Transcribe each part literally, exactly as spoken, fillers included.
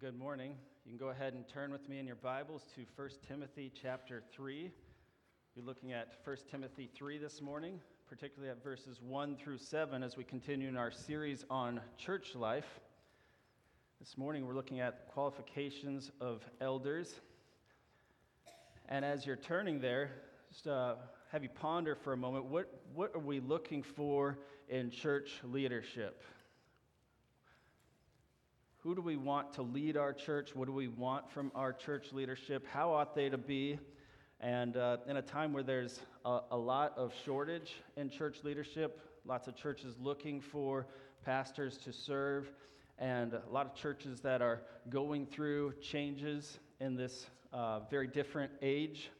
Good morning. You can go ahead and turn with me in your Bibles to First Timothy chapter three. We'll be looking at First Timothy three this morning, particularly at verses one through seven as we continue in our series on church life. This morning we're looking at qualifications of elders. And as you're turning there, just uh, have you ponder for a moment, what, what are we looking for in church leadership? Who do we want to lead our church? What do we want from our church leadership? How ought they to be? And uh, in a time where there's a, a lot of shortage in church leadership, lots of churches looking for pastors to serve, and a lot of churches that are going through changes in this uh, very different age.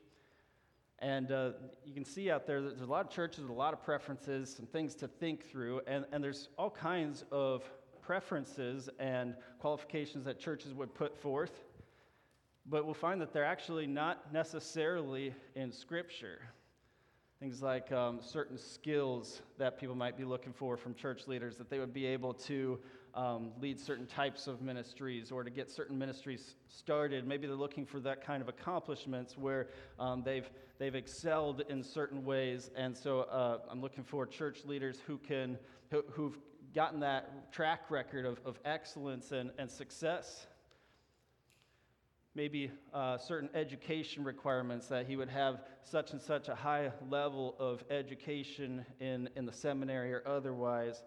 And uh, you can see out there that there's a lot of churches with a lot of preferences, some things to think through, and, and there's all kinds of preferences and qualifications that churches would put forth, but we'll find that they're actually not necessarily in Scripture. Things like um, certain skills that people might be looking for from church leaders, that they would be able to um, lead certain types of ministries or to get certain ministries started. Maybe they're looking for that kind of accomplishments where um, they've they've excelled in certain ways, and so uh, I'm looking for church leaders who can who, who've gotten that track record of, of excellence and, and success. Maybe uh, certain education requirements, that he would have such and such a high level of education in, in the seminary or otherwise.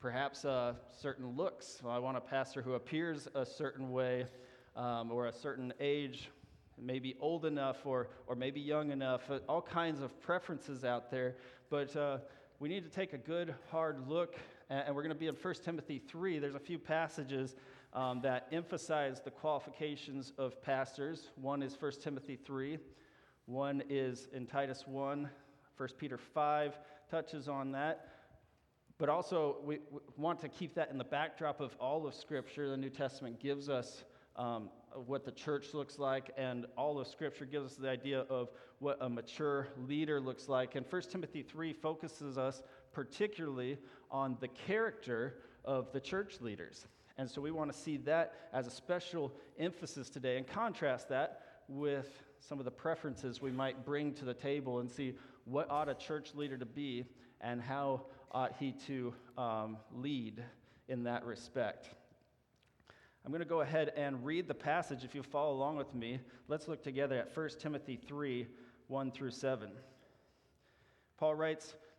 Perhaps uh, certain looks. Well, I want a pastor who appears a certain way um, or a certain age, maybe old enough or, or maybe young enough. All kinds of preferences out there, but uh, we need to take a good, hard look, and we're going to be in First Timothy three. There's a few passages um, that emphasize the qualifications of pastors. One is First Timothy three. One is in Titus one. First Peter five touches on that. But also, we, we want to keep that in the backdrop of all of Scripture. The New Testament gives us um, what the church looks like, and all of Scripture gives us the idea of what a mature leader looks like. And First Timothy three focuses us particularly on the character of the church leaders. And so we want to see that as a special emphasis today and contrast that with some of the preferences we might bring to the table and see what ought a church leader to be and how ought he to um, lead in that respect. I'm going to go ahead and read the passage. If you follow along with me, let's look together at First Timothy three, one through seven. Paul writes,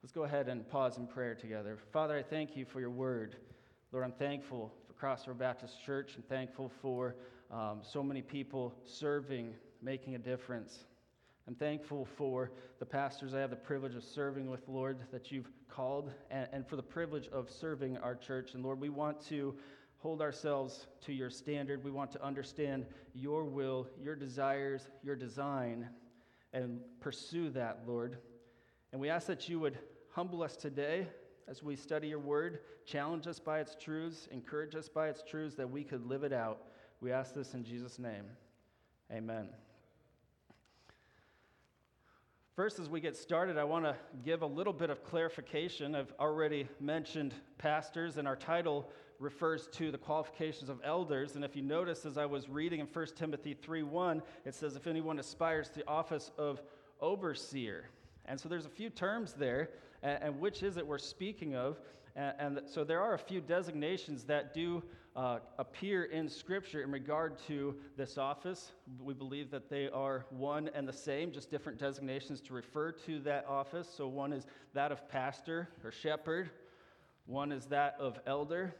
Let's go ahead and pause in prayer together. Father, I thank you for your word. Lord, I'm thankful for Crossroad Baptist Church and thankful for um, so many people serving, making a difference. I'm thankful for the pastors I have the privilege of serving with, Lord, that you've called, and, and for the privilege of serving our church. And Lord, we want to hold ourselves to your standard. We want to understand your will, your desires, your design, and pursue that, Lord. And we ask that you would humble us today as we study your word, challenge us by its truths, encourage us by its truths, that we could live it out. We ask this in Jesus' name. Amen. First, as we get started, I want to give a little bit of clarification. I've already mentioned pastors, and our title refers to the qualifications of elders. And if you notice, as I was reading in First Timothy three one, it says, "If anyone aspires to the office of overseer." And so there's a few terms there, and, and which is it we're speaking of. And, and so there are a few designations that do uh, appear in Scripture in regard to this office. We believe that they are one and the same, just different designations to refer to that office. So one is that of pastor or shepherd, one is that of elder,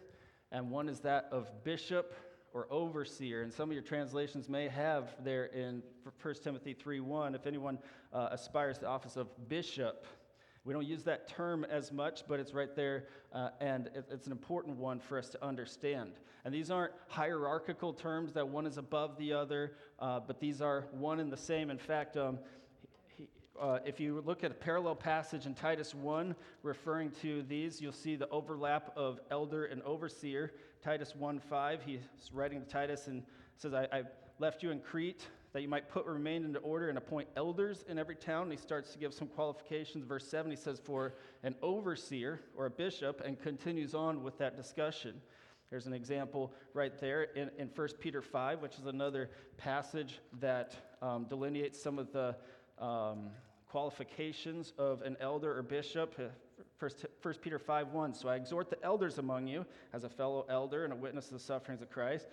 and one is that of bishop or overseer. And some of your translations may have there in First Timothy three one, if anyone uh, aspires to the office of bishop. We don't use that term as much, but it's right there, uh, and it, it's an important one for us to understand. And these aren't hierarchical terms that one is above the other, uh, but these are one and the same. In fact, um, he, uh, if you look at a parallel passage in Titus one referring to these, you'll see the overlap of elder and overseer. Titus one five, he's writing to Titus and says, I, I left you in Crete, that you might put remain into order and appoint elders in every town. And he starts to give some qualifications. Verse seven, he says, for an overseer or a bishop, and continues on with that discussion. There's an example right there in, in First Peter five, which is another passage that um, delineates some of the um, qualifications of an elder or bishop. First Peter five one, so I exhort the elders among you as a fellow elder and a witness of the sufferings of Christ.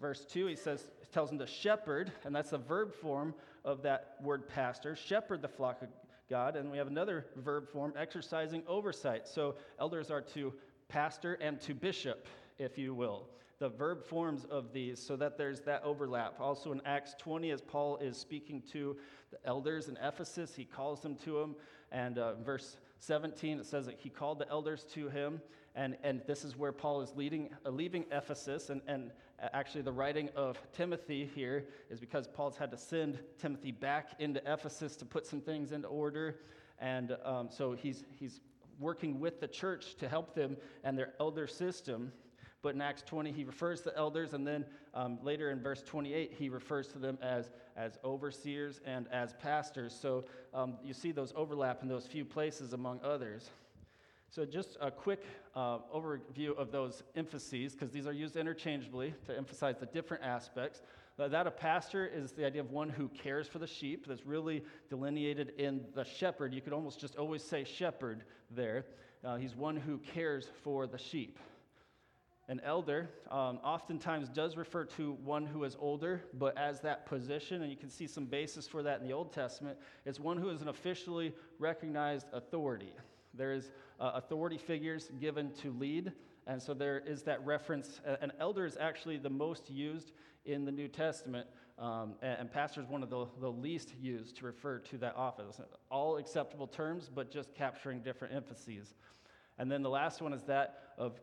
Verse two, he says, tells him to shepherd, and that's the verb form of that word pastor, shepherd the flock of God. And we have another verb form, exercising oversight. So elders are to pastor and to bishop, if you will, the verb forms of these, so that there's that overlap. Also in Acts twenty, as Paul is speaking to the elders in Ephesus, he calls them to him. And uh, verse seventeen, it says that he called the elders to him. And, and this is where Paul is leading, uh, leaving Ephesus, and, and actually the writing of Timothy here is because Paul's had to send Timothy back into Ephesus to put some things into order, and um, so he's he's working with the church to help them and their elder system. But in Acts twenty, he refers to elders, and then um, later in verse twenty-eight, he refers to them as, as overseers and as pastors. So um, you see those overlap in those few places among others. So just a quick uh, overview of those emphases, because these are used interchangeably to emphasize the different aspects. That of pastor is the idea of one who cares for the sheep. That's really delineated in the shepherd. You could almost just always say shepherd there. Uh, he's one who cares for the sheep. An elder um, oftentimes does refer to one who is older, but as that position, and you can see some basis for that in the Old Testament, it's one who is an officially recognized authority. There is uh, authority figures given to lead, and so there is that reference. An elder is actually the most used in the New Testament, um, and, and pastor is one of the, the least used to refer to that office. All acceptable terms, but just capturing different emphases. And then the last one is that of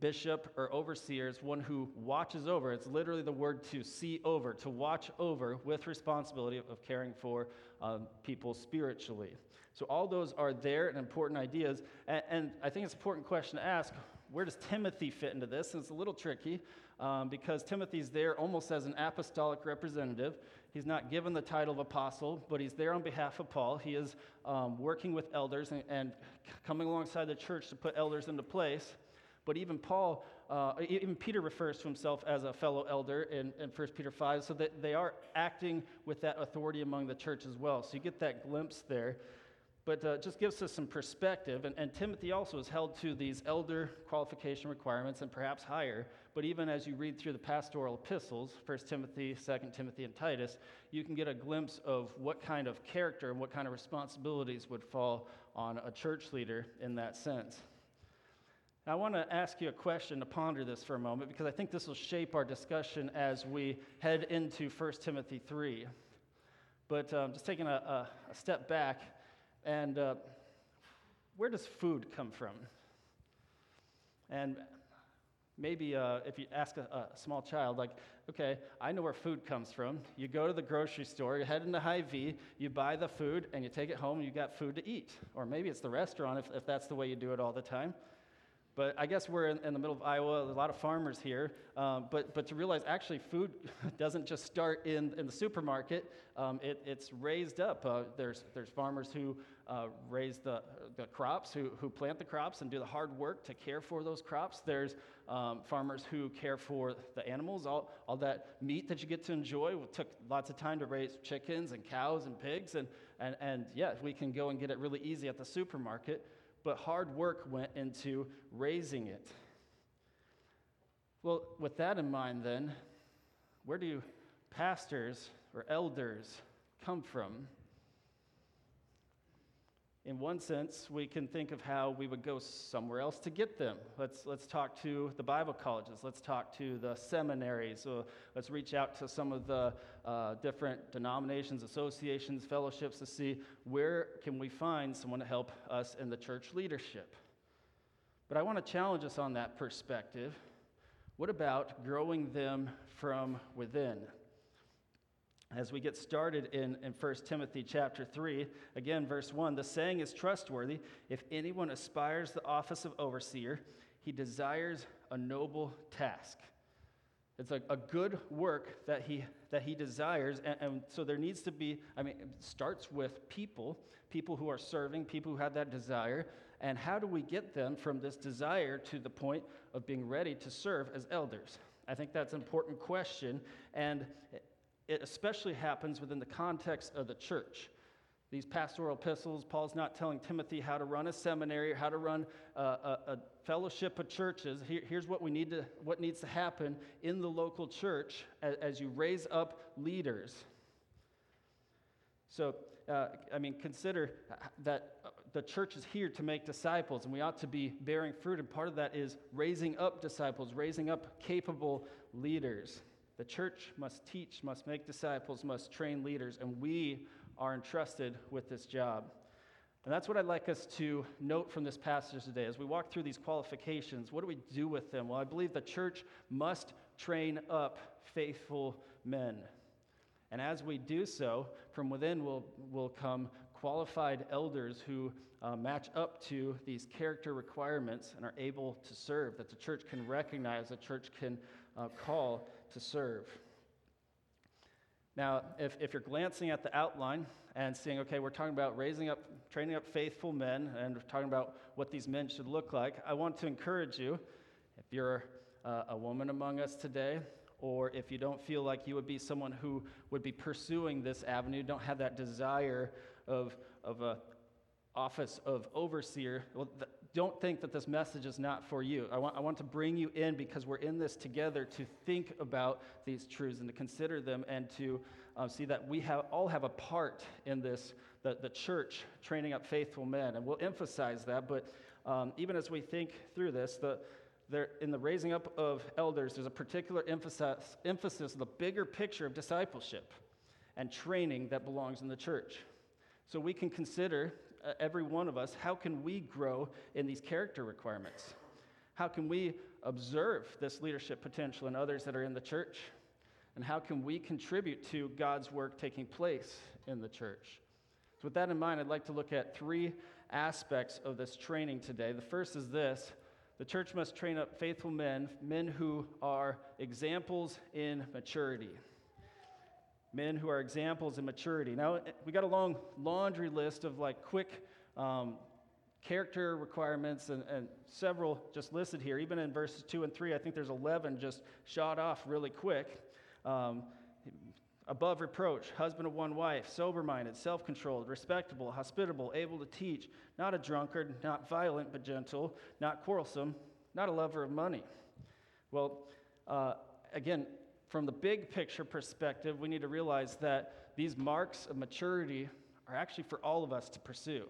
bishop or overseer is one who watches over. It's literally the word to see over, to watch over with responsibility of caring for um, people spiritually. So all those are there and important ideas. And, and I think it's an important question to ask, where does Timothy fit into this? And it's a little tricky um, because Timothy's there almost as an apostolic representative. He's not given the title of apostle, but he's there on behalf of Paul. He is um, working with elders and, and coming alongside the church to put elders into place. But even Paul, uh, even Peter refers to himself as a fellow elder in, in First Peter five, so that they are acting with that authority among the church as well. So you get that glimpse there. But uh, just gives us some perspective. And, and Timothy also is held to these elder qualification requirements and perhaps higher. But even as you read through the pastoral epistles, First Timothy, Second Timothy, and Titus, you can get a glimpse of what kind of character and what kind of responsibilities would fall on a church leader in that sense. Now, I want to ask you a question to ponder this for a moment, because I think this will shape our discussion as we head into First Timothy three. But um, just taking a, a, a step back, and uh, where does food come from? And maybe uh, if you ask a, a small child, like, okay, I know where food comes from. You go to the grocery store, you head into Hy-Vee, you buy the food, and you take it home, and you got food to eat. Or maybe it's the restaurant, if, if that's the way you do it all the time. But I guess we're in, in the middle of Iowa, a lot of farmers here, um, but but to realize actually food doesn't just start in, in the supermarket, um, it, it's raised up. Uh, there's there's farmers who uh, raise the, the crops, who, who plant the crops and do the hard work to care for those crops. There's um, farmers who care for the animals, all, all that meat that you get to enjoy. It took lots of time to raise chickens and cows and pigs, and, and, and yeah, we can go and get it really easy at the supermarket. But hard work went into raising it. Well, with that in mind then, where do pastors or elders come from? In one sense, we can think of how we would go somewhere else to get them. Let's let's talk to the Bible colleges. Let's talk to the seminaries. Uh, let's reach out to some of the uh, different denominations, associations, fellowships to see where can we find someone to help us in the church leadership. But I want to challenge us on that perspective. What about growing them from within? As we get started in, in First Timothy chapter three, again, verse one, the saying is trustworthy. If anyone aspires the office of overseer, he desires a noble task. It's a, a good work that he that he desires, and, and so there needs to be, I mean, it starts with people, people who are serving, people who have that desire, and how do we get them from this desire to the point of being ready to serve as elders? I think that's an important question, and it especially happens within the context of the church. These pastoral epistles, Paul's not telling Timothy how to run a seminary or how to run a, a, a fellowship of churches. Here, here's what we need to, what needs to happen in the local church as, as you raise up leaders. So, uh, I mean, consider that the church is here to make disciples, and we ought to be bearing fruit, and part of that is raising up disciples, raising up capable leaders. The church must teach, must make disciples, must train leaders, and we are entrusted with this job. And that's what I'd like us to note from this passage today. As we walk through these qualifications, what do we do with them? Well, I believe the church must train up faithful men. And as we do so, from within will, will come qualified elders who uh, match up to these character requirements and are able to serve, that the church can recognize, the church can uh, call to serve. Now, if, if you're glancing at the outline and seeing, okay, we're talking about raising up, training up faithful men, and we're talking about what these men should look like, I want to encourage you, if you're uh, a woman among us today, or if you don't feel like you would be someone who would be pursuing this avenue, don't have that desire of, of a office of overseer, well, th- don't think that this message is not for you. I want I want to bring you in because we're in this together to think about these truths and to consider them and to uh, see that we have all have a part in this, the, the church training up faithful men. And we'll emphasize that, but um, even as we think through this, the there in the raising up of elders, there's a particular emphasis, emphasis on the bigger picture of discipleship and training that belongs in the church. So we can consider, Uh, every one of us, how can we grow in these character requirements? How can we observe this leadership potential in others that are in the church? And how can we contribute to God's work taking place in the church? So with that in mind, I'd like to look at three aspects of this training today. The first is this: the church must train up faithful men, men who are examples in maturity. Men who are examples in maturity. Now, we got a long laundry list of like quick um, character requirements and, and several just listed here. Even in verses two and three, I think there's eleven just shot off really quick. Um, above reproach, husband of one wife, sober-minded, self-controlled, respectable, hospitable, able to teach, not a drunkard, not violent but gentle, not quarrelsome, not a lover of money. Well, uh, again, from the big picture perspective, we need to realize that these marks of maturity are actually for all of us to pursue.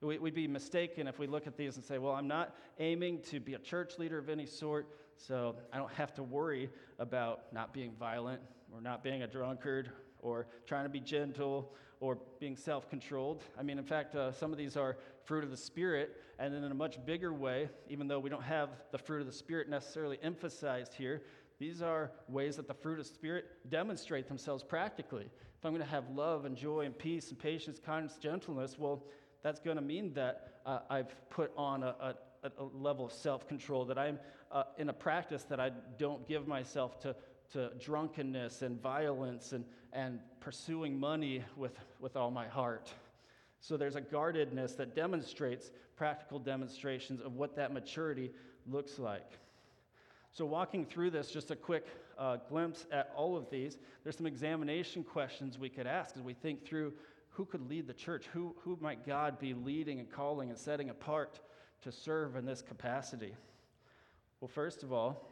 We, we'd be mistaken if we look at these and say, well, I'm not aiming to be a church leader of any sort, so I don't have to worry about not being violent or not being a drunkard or trying to be gentle or being self-controlled. I mean, in fact, uh, some of these are fruit of the Spirit, and then in a much bigger way, even though we don't have the fruit of the Spirit necessarily emphasized here, these are ways that the fruit of the Spirit demonstrate themselves practically. If I'm going to have love and joy and peace and patience, kindness, gentleness, well, that's going to mean that uh, I've put on a, a, a level of self-control, that I'm uh, in a practice that I don't give myself to, to drunkenness and violence and, and pursuing money with, with all my heart. So there's a guardedness that demonstrates practical demonstrations of what that maturity looks like. So walking through this, just a quick uh, glimpse at all of these, there's some examination questions we could ask as we think through who could lead the church, who, who might God be leading and calling and setting apart to serve in this capacity. Well, first of all,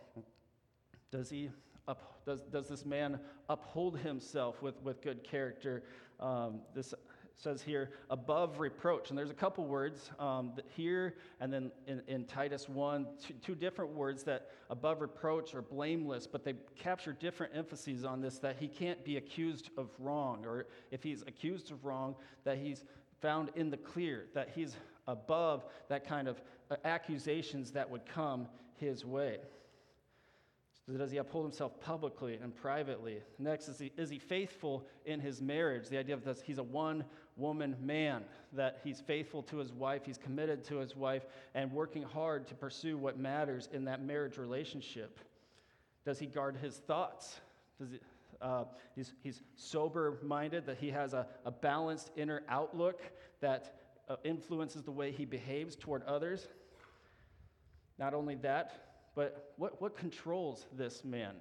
Does he up, does does this man uphold himself with, with good character? Um, this says here, above reproach. And there's a couple words um, here, and then in, in Titus one, two, two different words that above reproach or blameless, but they capture different emphases on this, that he can't be accused of wrong, or if he's accused of wrong, that he's found in the clear, that he's above that kind of accusations that would come his way. So does he uphold himself publicly and privately? Next, is he, is he faithful in his marriage? The idea of this, he's a one-woman man, that he's faithful to his wife, he's committed to his wife, and working hard to pursue what matters in that marriage relationship. Does he guard his thoughts? Does he, uh, he's, he's sober-minded, that he has a, a balanced inner outlook that uh, influences the way he behaves toward others. Not only that, but what, what controls this man?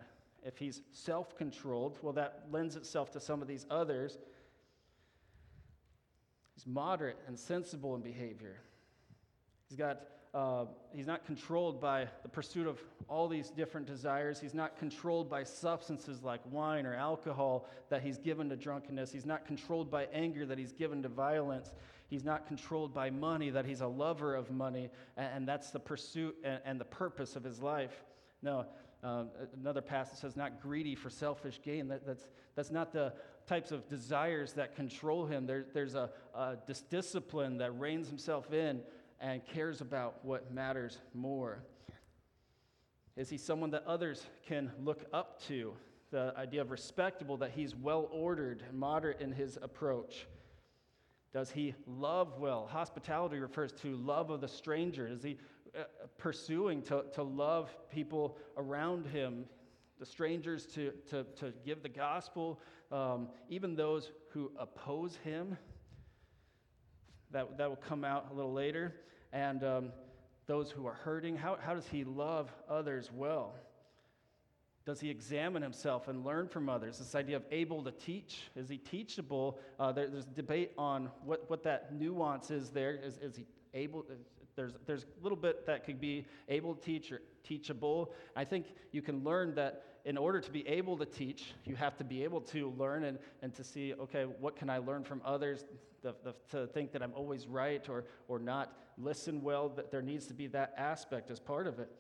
If he's self-controlled, well, that lends itself to some of these others. He's moderate and sensible in behavior. He's got, uh, he's not controlled by the pursuit of all these different desires. He's not controlled by substances like wine or alcohol, that he's given to drunkenness. He's not controlled by anger, that he's given to violence. He's not controlled by money, that he's a lover of money, and, and that's the pursuit and, and the purpose of his life. No, um, another passage says not greedy for selfish gain. That, that's that's not the types of desires that control him. There, there's a, a dis- discipline that reins himself in and cares about what matters more. Is he someone that others can look up to? The idea of respectable, that he's well-ordered and moderate in his approach. Does he love well? Hospitality refers to love of the stranger. Is he uh, pursuing to, to love people around him, the strangers, to, to, to give the gospel, um, even those who oppose him? That, that will come out a little later. And um, those who are hurting, how, how does he love others well? Does he examine himself and learn from others? This idea of able to teach. Is he teachable? Uh, there, there's debate on what, what that nuance is there. Is, is he able? There's there's a little bit that could be able to teach or teachable. I think you can learn that in order to be able to teach, you have to be able to learn and, and to see, okay, what can I learn from others? The, the, to think that I'm always right or, or not listen well, that there needs to be that aspect as part of it.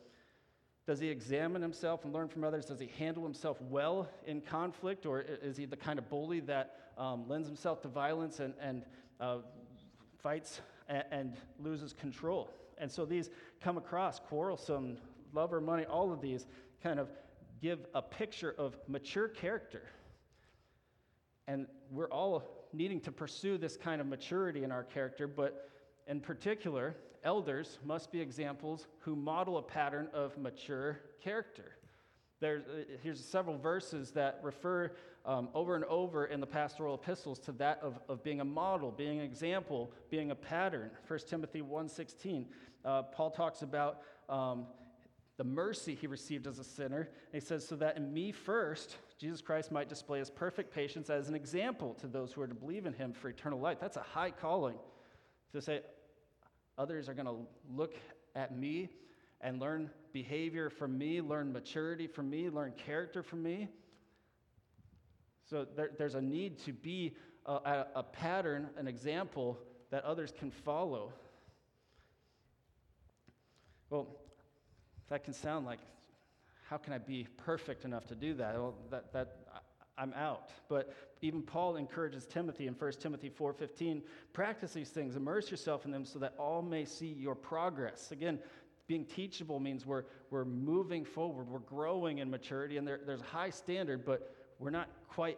Does he examine himself and learn from others? Does he handle himself well in conflict? Or is he the kind of bully that um, lends himself to violence and, and uh, fights and, and loses control? And so these come across, quarrelsome, lover, money, all of these kind of give a picture of mature character. And we're all needing to pursue this kind of maturity in our character, but in particular, elders must be examples who model a pattern of mature character. There, here's several verses that refer um, over and over in the pastoral epistles to that of, of being a model, being an example, being a pattern. First Timothy one sixteen, uh, Paul talks about um, the mercy he received as a sinner. And he says, so that in me first, Jesus Christ might display his perfect patience as an example to those who are to believe in him for eternal life. That's a high calling to say, others are going to look at me and learn behavior from me, learn maturity from me, learn character from me. So there, there's a need to be a, a pattern, an example that others can follow. Well, that can sound like, how can I be perfect enough to do that? Well, that that I'm out. But even Paul encourages Timothy in First Timothy four fifteen, practice these things, immerse yourself in them so that all may see your progress. Again, being teachable means we're we're moving forward, we're growing in maturity, and there, there's a high standard, but we're not quite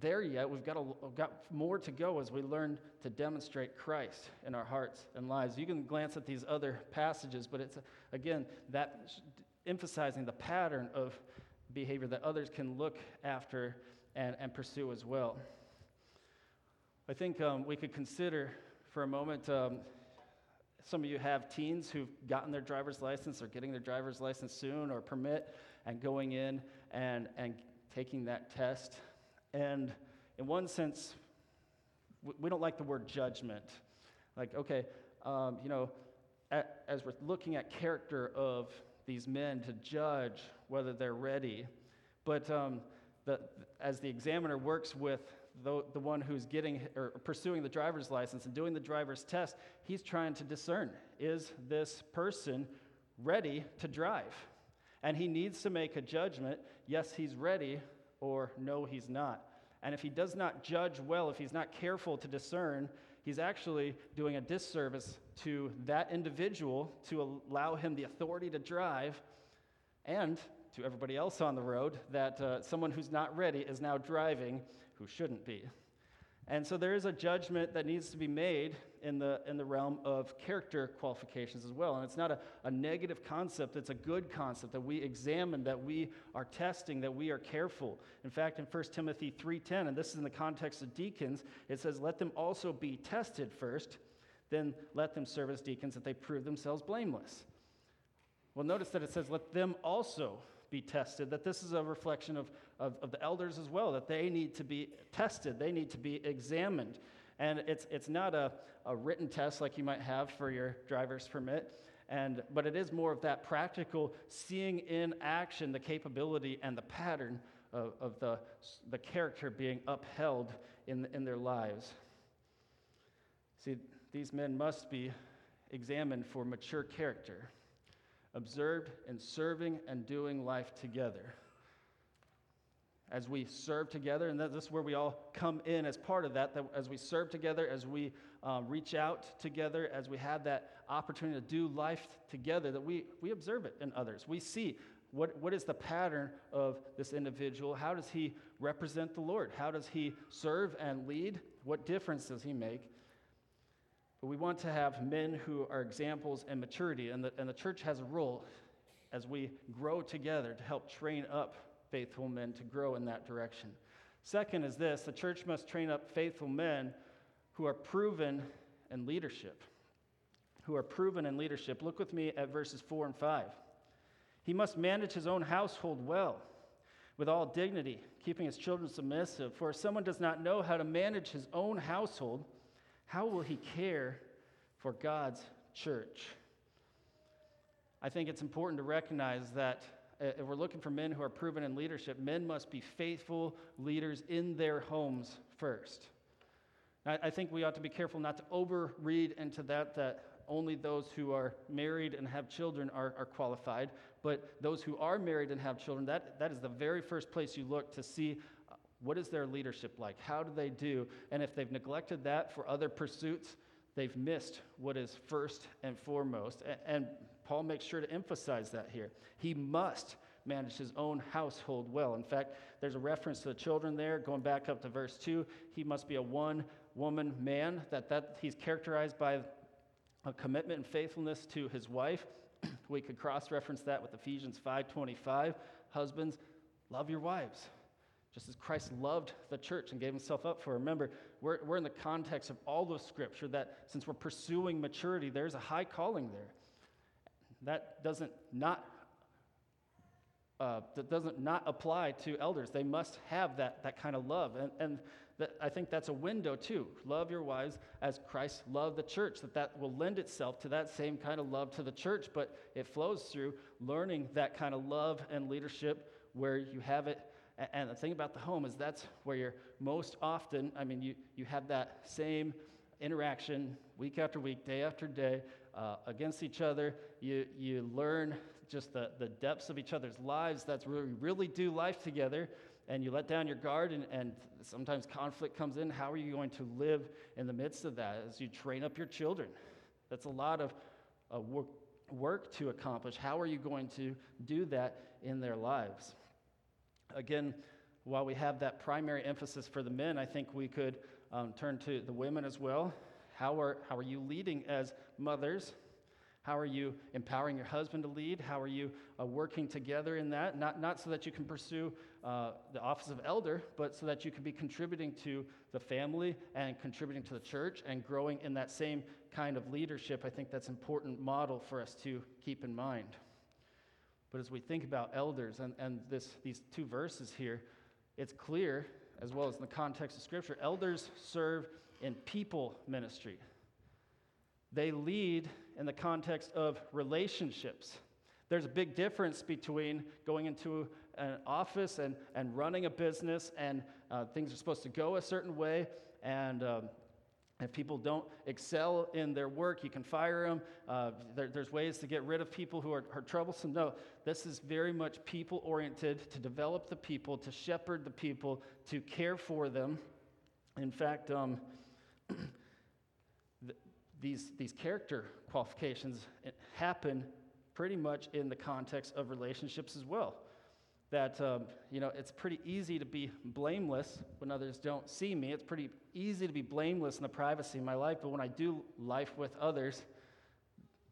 there yet. We've got, a, we've got more to go as we learn to demonstrate Christ in our hearts and lives. You can glance at these other passages, but it's, again, that emphasizing the pattern of behavior that others can look after and, and pursue as well. I think um, we could consider for a moment, um, some of you have teens who've gotten their driver's license or getting their driver's license soon or permit, and going in and, and taking that test. And in one sense, we, we don't like the word judgment. Like, okay, um, you know, at, as we're looking at character of these men to judge whether they're ready. But um, the, as the examiner works with the, the one who's getting or pursuing the driver's license and doing the driver's test, he's trying to discern, is this person ready to drive? And he needs to make a judgment, yes, he's ready, or no, he's not. And if he does not judge well, if he's not careful to discern, he's actually doing a disservice to that individual to allow him the authority to drive, and to everybody else on the road, that uh, someone who's not ready is now driving who shouldn't be. And so there is a judgment that needs to be made in the in the realm of character qualifications as well. And it's not a, a negative concept, it's a good concept that we examine, that we are testing, that we are careful. In fact, in First Timothy three ten, and this is in the context of deacons, it says, "Let them also be tested first, then let them serve as deacons that they prove themselves blameless." Well, notice that it says, "Let them also be tested," that this is a reflection of, of, of the elders as well, that they need to be tested, they need to be examined. And it's it's not a, a written test like you might have for your driver's permit, and but it is more of that practical seeing in action the capability and the pattern of, of the, the character being upheld in, in their lives. See, these men must be examined for mature character, observed in serving and doing life together. As we serve together, and this is where we all come in as part of that, that as we serve together, as we um, reach out together, as we have that opportunity to do life together, that we, we observe it in others. We see what what is the pattern of this individual. How does he represent the Lord? How does he serve and lead? What difference does he make? But we want to have men who are examples and maturity, and the, and the church has a role as we grow together to help train up faithful men to grow in that direction. Second is this: the church must train up faithful men who are proven in leadership, who are proven in leadership. Look with me at verses four and five. "He must manage his own household well, with all dignity, keeping his children submissive. For if someone does not know how to manage his own household, how will he care for God's church?" I think it's important to recognize that if we're looking for men who are proven in leadership, men must be faithful leaders in their homes first. I think we ought to be careful not to overread into that, that only those who are married and have children are, are qualified, but those who are married and have children, that, that is the very first place you look to see what is their leadership like? How do they do? And if they've neglected that for other pursuits, they've missed what is first and foremost. And Paul makes sure to emphasize that here. He must manage his own household well. In fact, there's a reference to the children there, going back up to verse two. He must be a one-woman man, that, that he's characterized by a commitment and faithfulness to his wife. We could cross-reference that with Ephesians five twenty-five. "Husbands, love your wives, just as Christ loved the church and gave himself up for her." Remember, we're, we're in the context of all of Scripture that since we're pursuing maturity, there's a high calling there. That doesn't not uh, that doesn't not apply to elders. They must have that, that kind of love. And, and that, I think that's a window too. Love your wives as Christ loved the church, that that will lend itself to that same kind of love to the church, but it flows through learning that kind of love and leadership where you have it. And the thing about the home is that's where you're most often, I mean, you, you have that same interaction week after week, day after day, uh, against each other. You you learn just the, the depths of each other's lives. That's where we really do life together. And you let down your guard, and, and sometimes conflict comes in. How are you going to live in the midst of that as you train up your children? That's a lot of uh, work, work to accomplish. How are you going to do that in their lives? Again, while we have that primary emphasis for the men, I think we could um, turn to the women as well. How are how are you leading as mothers? How are you empowering your husband to lead? How are you uh, working together in that? Not not so that you can pursue uh, the office of elder, but so that you can be contributing to the family and contributing to the church and growing in that same kind of leadership. I think that's an important model for us to keep in mind. But as we think about elders and, and this, these two verses here, it's clear, as well as in the context of Scripture, elders serve in people ministry. They lead in the context of relationships. There's a big difference between going into an office and, and running a business, and uh, things are supposed to go a certain way, and um, if people don't excel in their work, you can fire them. Uh, there, there's ways to get rid of people who are, are troublesome. No, this is very much people-oriented, to develop the people, to shepherd the people, to care for them. In fact, um, th- these these character qualifications happen pretty much in the context of relationships as well. That, um, you know, it's pretty easy to be blameless when others don't see me. It's pretty easy to be blameless in the privacy of my life, but when I do life with others,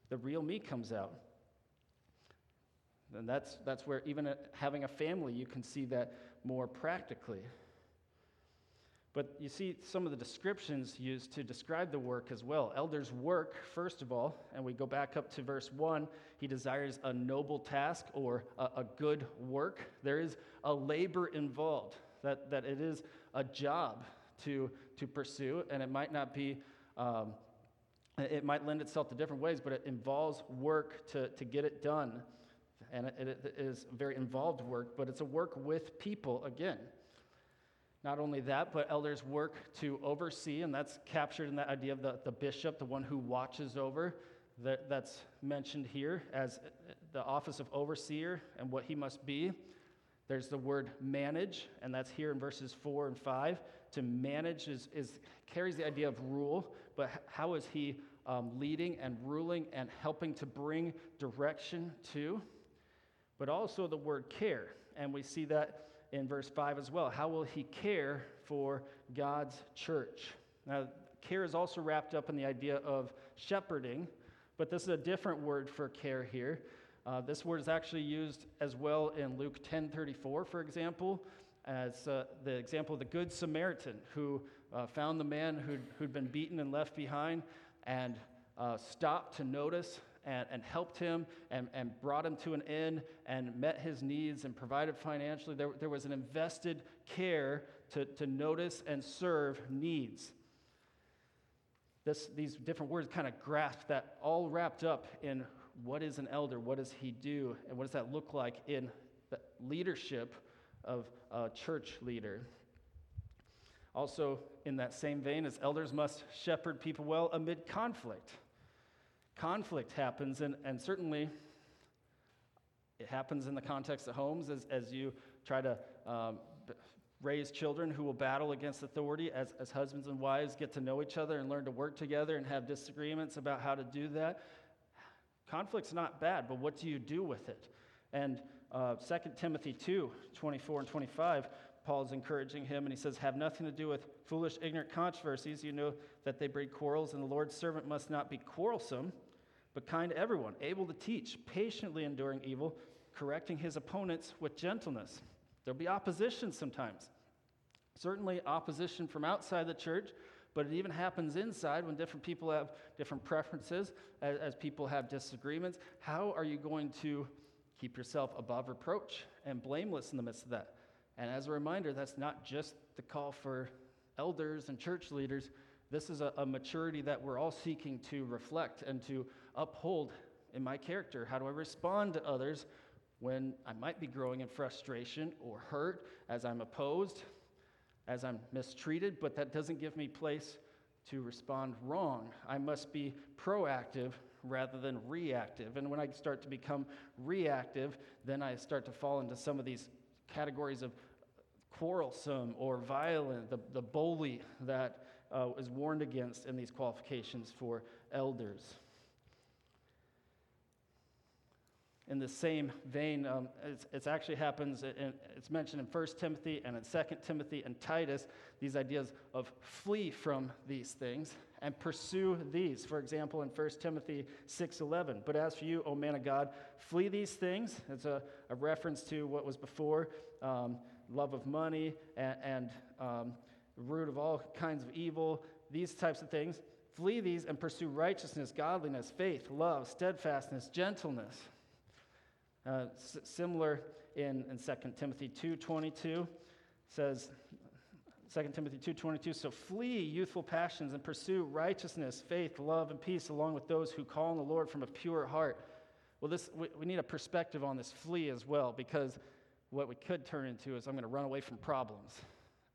the real me comes out. And that's that's where even a, having a family, you can see that more practically. But you see some of the descriptions used to describe the work as well. Elders work, first of all, and we go back up to verse one. He desires a noble task or a, a good work. There is a labor involved, that, that it is a job to, to pursue, and it might not be, um, it might lend itself to different ways, but it involves work to, to get it done. And it, it is very involved work, but it's a work with people again. Not only that, but elders work to oversee, and that's captured in that idea of the, the bishop, the one who watches over, that, that's mentioned here as the office of overseer and what he must be. There's the word manage, and that's here in verses four and five. To manage is, is carries the idea of rule, but how is he um, leading and ruling and helping to bring direction to? But also the word care, and we see that in verse five as well. How will he care for God's church? Now, care is also wrapped up in the idea of shepherding, but this is a different word for care here. Uh, this word is actually used as well in Luke ten thirty-four, for example, as uh, the example of the Good Samaritan who uh, found the man who'd, who'd been beaten and left behind, and uh, stopped to notice And, and helped him and, and brought him to an inn and met his needs and provided financially. There, there was an invested care to, to notice and serve needs. This, these different words kind of grasp that, all wrapped up in what is an elder, what does he do, and what does that look like in the leadership of a church leader. Also, in that same vein, as elders must shepherd people well amid conflict. Conflict happens, and, and certainly it happens in the context of homes as, as you try to um, b- raise children who will battle against authority, as, as husbands and wives get to know each other and learn to work together and have disagreements about how to do that. Conflict's not bad, but what do you do with it? And uh, Second Timothy two, twenty-four and twenty-five, Paul's encouraging him, and he says, have nothing to do with foolish, ignorant controversies. You know that they breed quarrels, and the Lord's servant must not be quarrelsome, but kind to everyone, able to teach, patiently enduring evil, correcting his opponents with gentleness. There'll be opposition sometimes. Certainly opposition from outside the church, but it even happens inside when different people have different preferences, as, as people have disagreements. How are you going to keep yourself above reproach and blameless in the midst of that? And as a reminder, that's not just the call for elders and church leaders. This is a, a maturity that we're all seeking to reflect and to uphold in my character. How do I respond to others when I might be growing in frustration or hurt, as I'm opposed, as I'm mistreated? But that doesn't give me place to respond wrong. I must be proactive rather than reactive. And when I start to become reactive, then I start to fall into some of these categories of quarrelsome or violent, the, the bully that uh, is warned against in these qualifications for elders. In the same vein, um, it's, it's actually happens, in, it's mentioned in First Timothy and in Second Timothy and Titus, these ideas of flee from these things and pursue these. For example, in First Timothy six eleven, but as for you, O man of God, flee these things. It's a, a reference to what was before, um, love of money and, and um, root of all kinds of evil, these types of things. Flee these and pursue righteousness, godliness, faith, love, steadfastness, gentleness. Uh, s- similar in, in Second Timothy two twenty-two, says, Second Timothy two twenty-two, so flee youthful passions and pursue righteousness, faith, love, and peace, along with those who call on the Lord from a pure heart. Well, this we, we need a perspective on this flee as well, because what we could turn into is I'm going to run away from problems.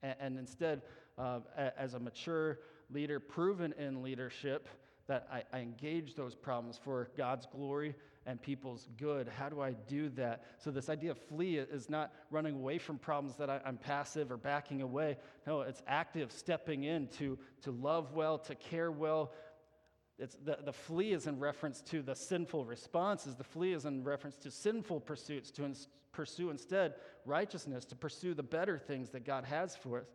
And, and instead, uh, as a mature leader, proven in leadership, that I, I engage those problems for God's glory and people's good. How do I do that? So this idea of flee is not running away from problems that I, I'm passive or backing away. No, it's active, stepping in to, to love well, to care well. It's the, the flee is in reference to the sinful responses. The flee is in reference to sinful pursuits, to ins- pursue instead righteousness, to pursue the better things that God has for us.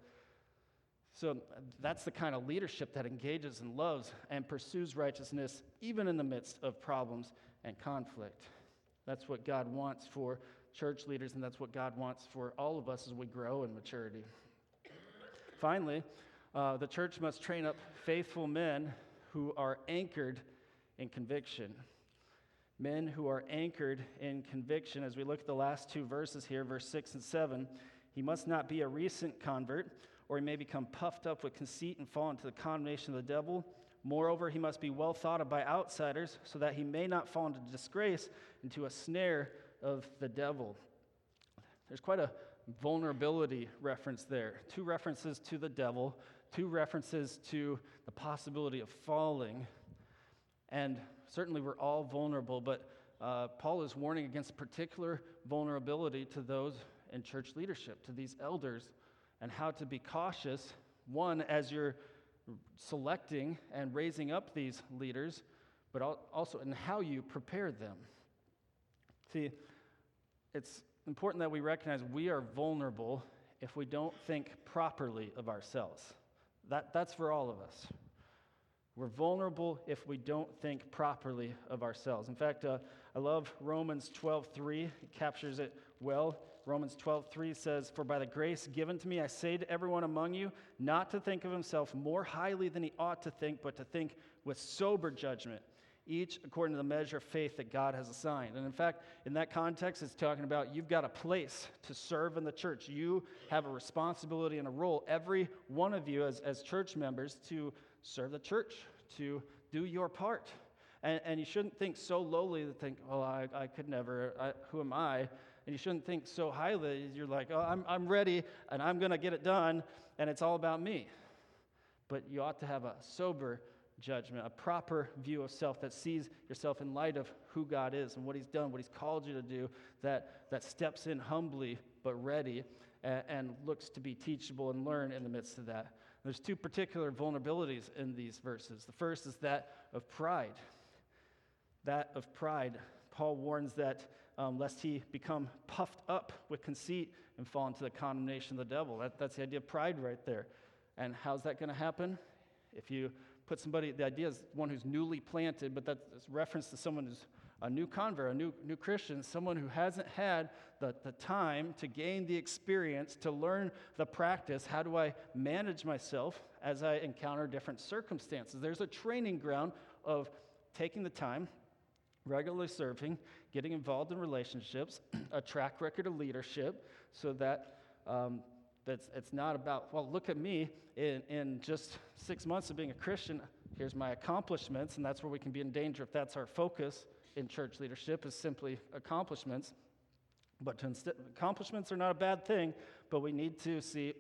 So that's the kind of leadership that engages and loves and pursues righteousness, even in the midst of problems and conflict. That's what God wants for church leaders, and that's what God wants for all of us as we grow in maturity. Finally, uh, the church must train up faithful men who are anchored in conviction. Men who are anchored in conviction. As we look at the last two verses here, verse six and seven, he must not be a recent convert, or he may become puffed up with conceit and fall into the condemnation of the devil. Moreover, he must be well thought of by outsiders, so that he may not fall into disgrace, into a snare of the devil. There's quite a vulnerability reference there. Two references to the devil, two references to the possibility of falling. And certainly we're all vulnerable, but uh, Paul is warning against particular vulnerability to those in church leadership, to these elders, and how to be cautious, one, as you're selecting and raising up these leaders, but also in how you prepare them. See, it's important that we recognize we are vulnerable if we don't think properly of ourselves. That, that's for all of us. We're vulnerable if we don't think properly of ourselves. In fact, uh, I love Romans twelve three. It captures it well. Romans twelve three says, "For by the grace given to me, I say to everyone among you, not to think of himself more highly than he ought to think, but to think with sober judgment, each according to the measure of faith that God has assigned." And in fact, in that context, it's talking about you've got a place to serve in the church. You have a responsibility and a role, every one of you as, as church members, to serve the church, to do your part. And, and you shouldn't think so lowly that think, well, I, I could never, I, who am I? And you shouldn't think so highly, you're like, oh, I'm I'm ready, and I'm going to get it done, and it's all about me. But you ought to have a sober judgment, a proper view of self that sees yourself in light of who God is and what he's done, what he's called you to do, that, that steps in humbly but ready and, and looks to be teachable and learn in the midst of that. And there's two particular vulnerabilities in these verses. The first is that of pride. That of pride. Paul warns that Um, lest he become puffed up with conceit and fall into the condemnation of the devil. That, that's the idea of pride right there. And how's that going to happen? If you put somebody, the idea is one who's newly planted, but that's reference to someone who's a new convert, a new new Christian, someone who hasn't had the, the time to gain the experience, to learn the practice. How do I manage myself as I encounter different circumstances? There's a training ground of taking the time, regularly serving, getting involved in relationships, a track record of leadership, so that um, that's it's not about, well, look at me, in, in just six months of being a Christian, here's my accomplishments, and that's where we can be in danger if that's our focus in church leadership is simply accomplishments. But to inst- accomplishments are not a bad thing, but we need to see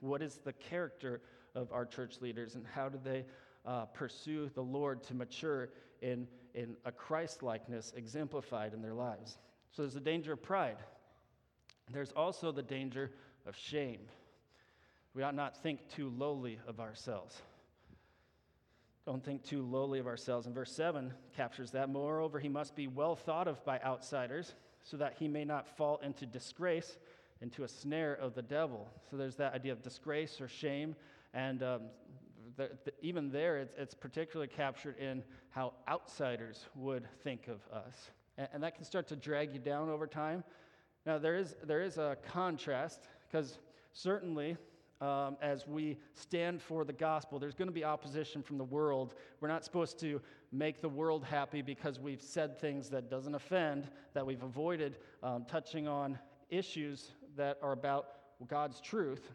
what is the character of our church leaders and how do they uh, pursue the Lord to mature in in a Christ-likeness exemplified in their lives. So there's the danger of pride. There's also the danger of shame. We ought not think too lowly of ourselves. Don't think too lowly of ourselves. And verse seven captures that. Moreover, he must be well thought of by outsiders, so that he may not fall into disgrace, into a snare of the devil. So there's that idea of disgrace or shame, and um, The, the, even there, it's, it's particularly captured in how outsiders would think of us. And, and that can start to drag you down over time. Now, there is there is a contrast, because certainly um, as we stand for the gospel, there's going to be opposition from the world. We're not supposed to make the world happy because we've said things that doesn't offend, that we've avoided um, touching on issues that are about God's truth.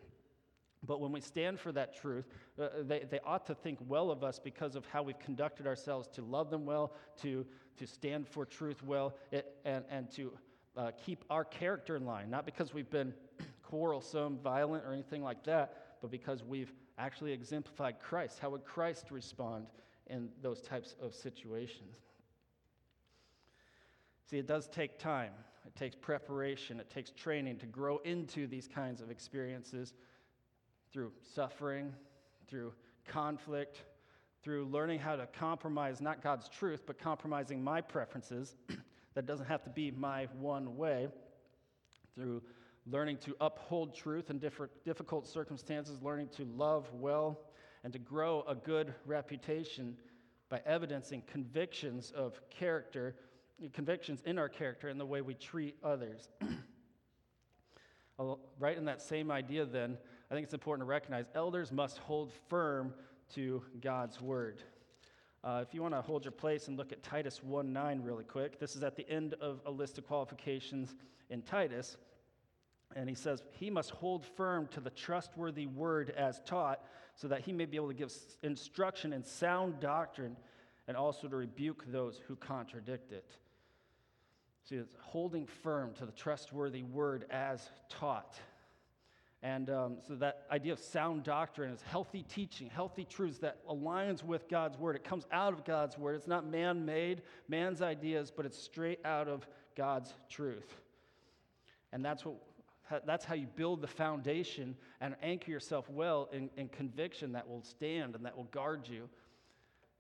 But when we stand for that truth, uh, they, they ought to think well of us because of how we've conducted ourselves to love them well, to, to stand for truth well, it, and, and to uh, keep our character in line, not because we've been quarrelsome, violent, or anything like that, but because we've actually exemplified Christ. How would Christ respond in those types of situations? See, it does take time. It takes preparation. It takes training to grow into these kinds of experiences through suffering, through conflict, through learning how to compromise not God's truth, but compromising my preferences. That doesn't have to be my one way. Through learning to uphold truth in different difficult circumstances, learning to love well, and to grow a good reputation by evidencing convictions of character, convictions in our character and the way we treat others. Right in that same idea then, I think it's important to recognize elders must hold firm to God's word. Uh, if you want to hold your place and look at Titus one nine really quick, this is at the end of a list of qualifications in Titus. And he says, he must hold firm to the trustworthy word as taught, so that he may be able to give instruction in sound doctrine and also to rebuke those who contradict it. See, it's holding firm to the trustworthy word as taught. And um, so that idea of sound doctrine is healthy teaching, healthy truths that aligns with God's word. It comes out of God's word. It's not man-made, man's ideas, but it's straight out of God's truth. And that's what... That's how you build the foundation and anchor yourself well in, in conviction that will stand and that will guard you.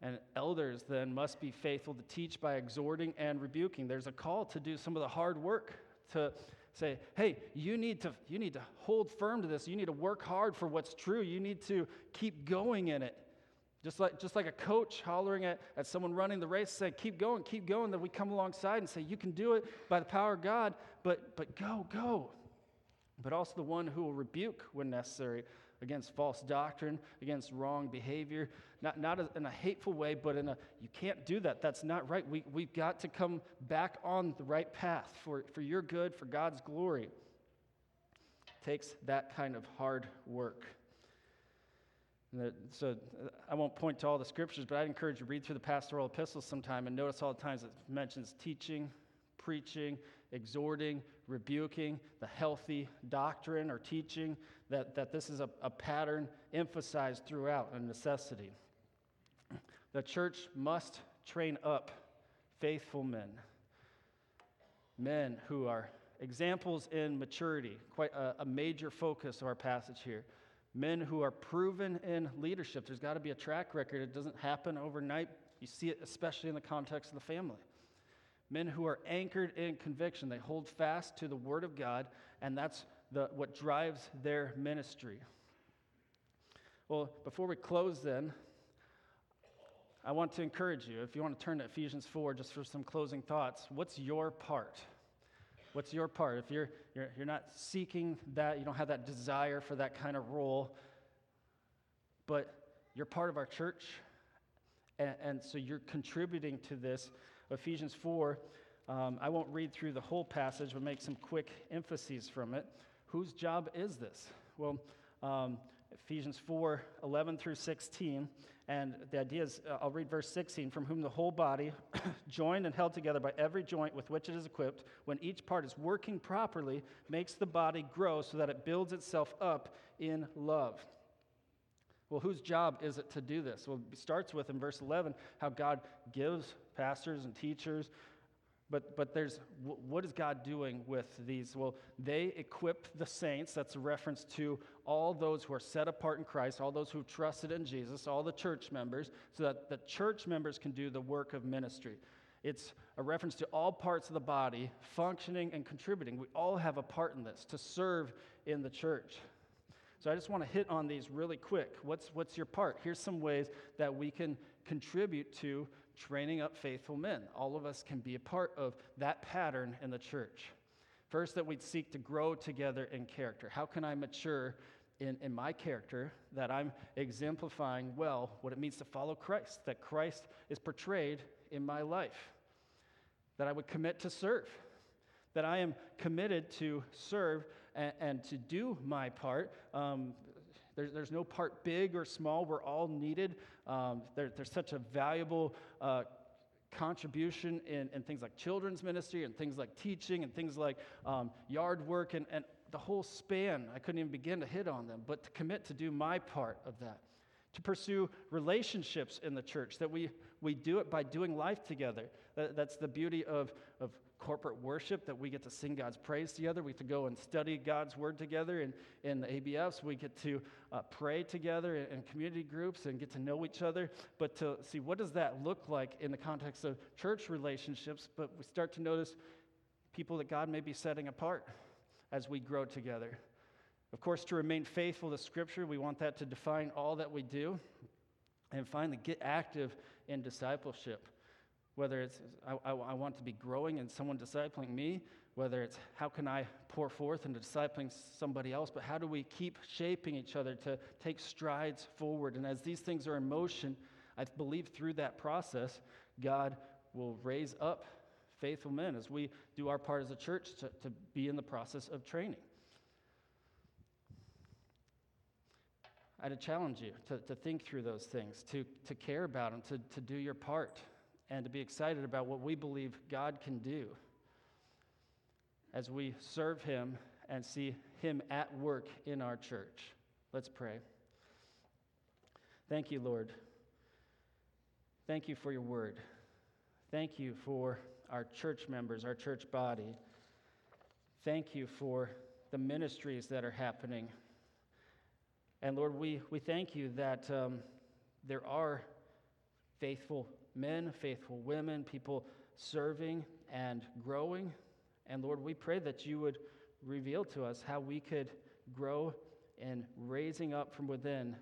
And elders then must be faithful to teach by exhorting and rebuking. There's a call to do some of the hard work, to say, hey, you need to, you need to hold firm to this. You need to work hard for what's true. You need to keep going in it. Just like, just like a coach hollering at, at someone running the race, saying, keep going, keep going. Then we come alongside and say, you can do it by the power of God, but but go, go. But also the one who will rebuke when necessary against false doctrine, against wrong behavior, not not in a hateful way, but in a, you can't do that, that's not right. We, we've got to come back on the right path for, for your good, for God's glory. It takes that kind of hard work. And the, so I won't point to all the scriptures, but I'd encourage you to read through the pastoral epistles sometime and notice all the times it mentions teaching, preaching, exhorting, rebuking, the healthy doctrine or teaching, that, that this is a, a pattern emphasized throughout, a necessity. The church must train up faithful men, men who are examples in maturity, quite a, a major focus of our passage here, men who are proven in leadership. There's got to be a track record. It doesn't happen overnight. You see it especially in the context of the family. Men who are anchored in conviction. They hold fast to the Word of God, and that's the, what drives their ministry. Well, before we close then, I want to encourage you, if you want to turn to Ephesians four just for some closing thoughts, what's your part? What's your part? If you're, you're, you're not seeking that, you don't have that desire for that kind of role, but you're part of our church, and, and so you're contributing to this. Ephesians four, um, I won't read through the whole passage, but make some quick emphases from it. Whose job is this? Well, um, Ephesians four, eleven through sixteen, and the idea is, uh, I'll read verse sixteen, from whom the whole body, joined and held together by every joint with which it is equipped, when each part is working properly, makes the body grow so that it builds itself up in love. Well, whose job is it to do this? Well, it starts with, in verse eleven, how God gives pastors and teachers, but but there's, what is God doing with these? Well, they equip the saints. That's a reference to all those who are set apart in Christ, all those who have trusted in Jesus, all the church members, so that the church members can do the work of ministry. It's a reference to all parts of the body functioning and contributing. We all have a part in this, to serve in the church. So I just want to hit on these really quick. What's what's your part? Here's some ways that we can contribute to training up faithful men. All of us can be a part of that pattern in the church. First, that we'd seek to grow together in character. How can I mature in, in my character that I'm exemplifying well what it means to follow Christ, that Christ is portrayed in my life, that I would commit to serve, that I am committed to serve and, and to do my part, um, There's, there's no part big or small. We're all needed. Um, there, there's such a valuable uh, contribution in, in things like children's ministry and things like teaching and things like um, yard work and, and the whole span. I couldn't even begin to hit on them, but to commit to do my part of that. To pursue relationships in the church, that we we do it by doing life together. That, that's the beauty of, of corporate worship, that we get to sing God's praise together. We get to go and study God's word together. And in the A B Fs, we get to uh, pray together in, in community groups and get to know each other. But to see, what does that look like in the context of church relationships? But we start to notice people that God may be setting apart as we grow together. Of course, to remain faithful to Scripture, we want that to define all that we do. And finally, get active in discipleship. Whether it's, I, I, I want to be growing and someone discipling me, whether it's, how can I pour forth into discipling somebody else, but how do we keep shaping each other to take strides forward? And as these things are in motion, I believe through that process, God will raise up faithful men as we do our part as a church to, to be in the process of training. I'd challenge you to, to think through those things, to, to care about them, to, to do your part, and to be excited about what we believe God can do as we serve Him and see Him at work in our church. Let's pray. Thank you, Lord. Thank you for your word. Thank you for our church members, our church body. Thank you for the ministries that are happening. And Lord, we, we thank you that um, there are faithful men, faithful women, people serving and growing. And Lord, we pray that you would reveal to us how we could grow in raising up from within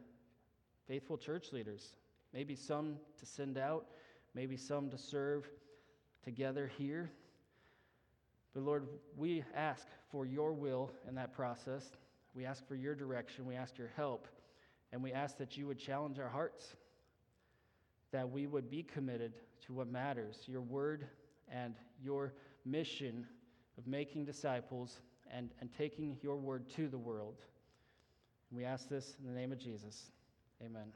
faithful church leaders. Maybe some to send out, maybe some to serve together here. But Lord, we ask for your will in that process. We ask for your direction, we ask your help, and we ask that you would challenge our hearts, that we would be committed to what matters, your word and your mission of making disciples and, and taking your word to the world. We ask this in the name of Jesus. Amen.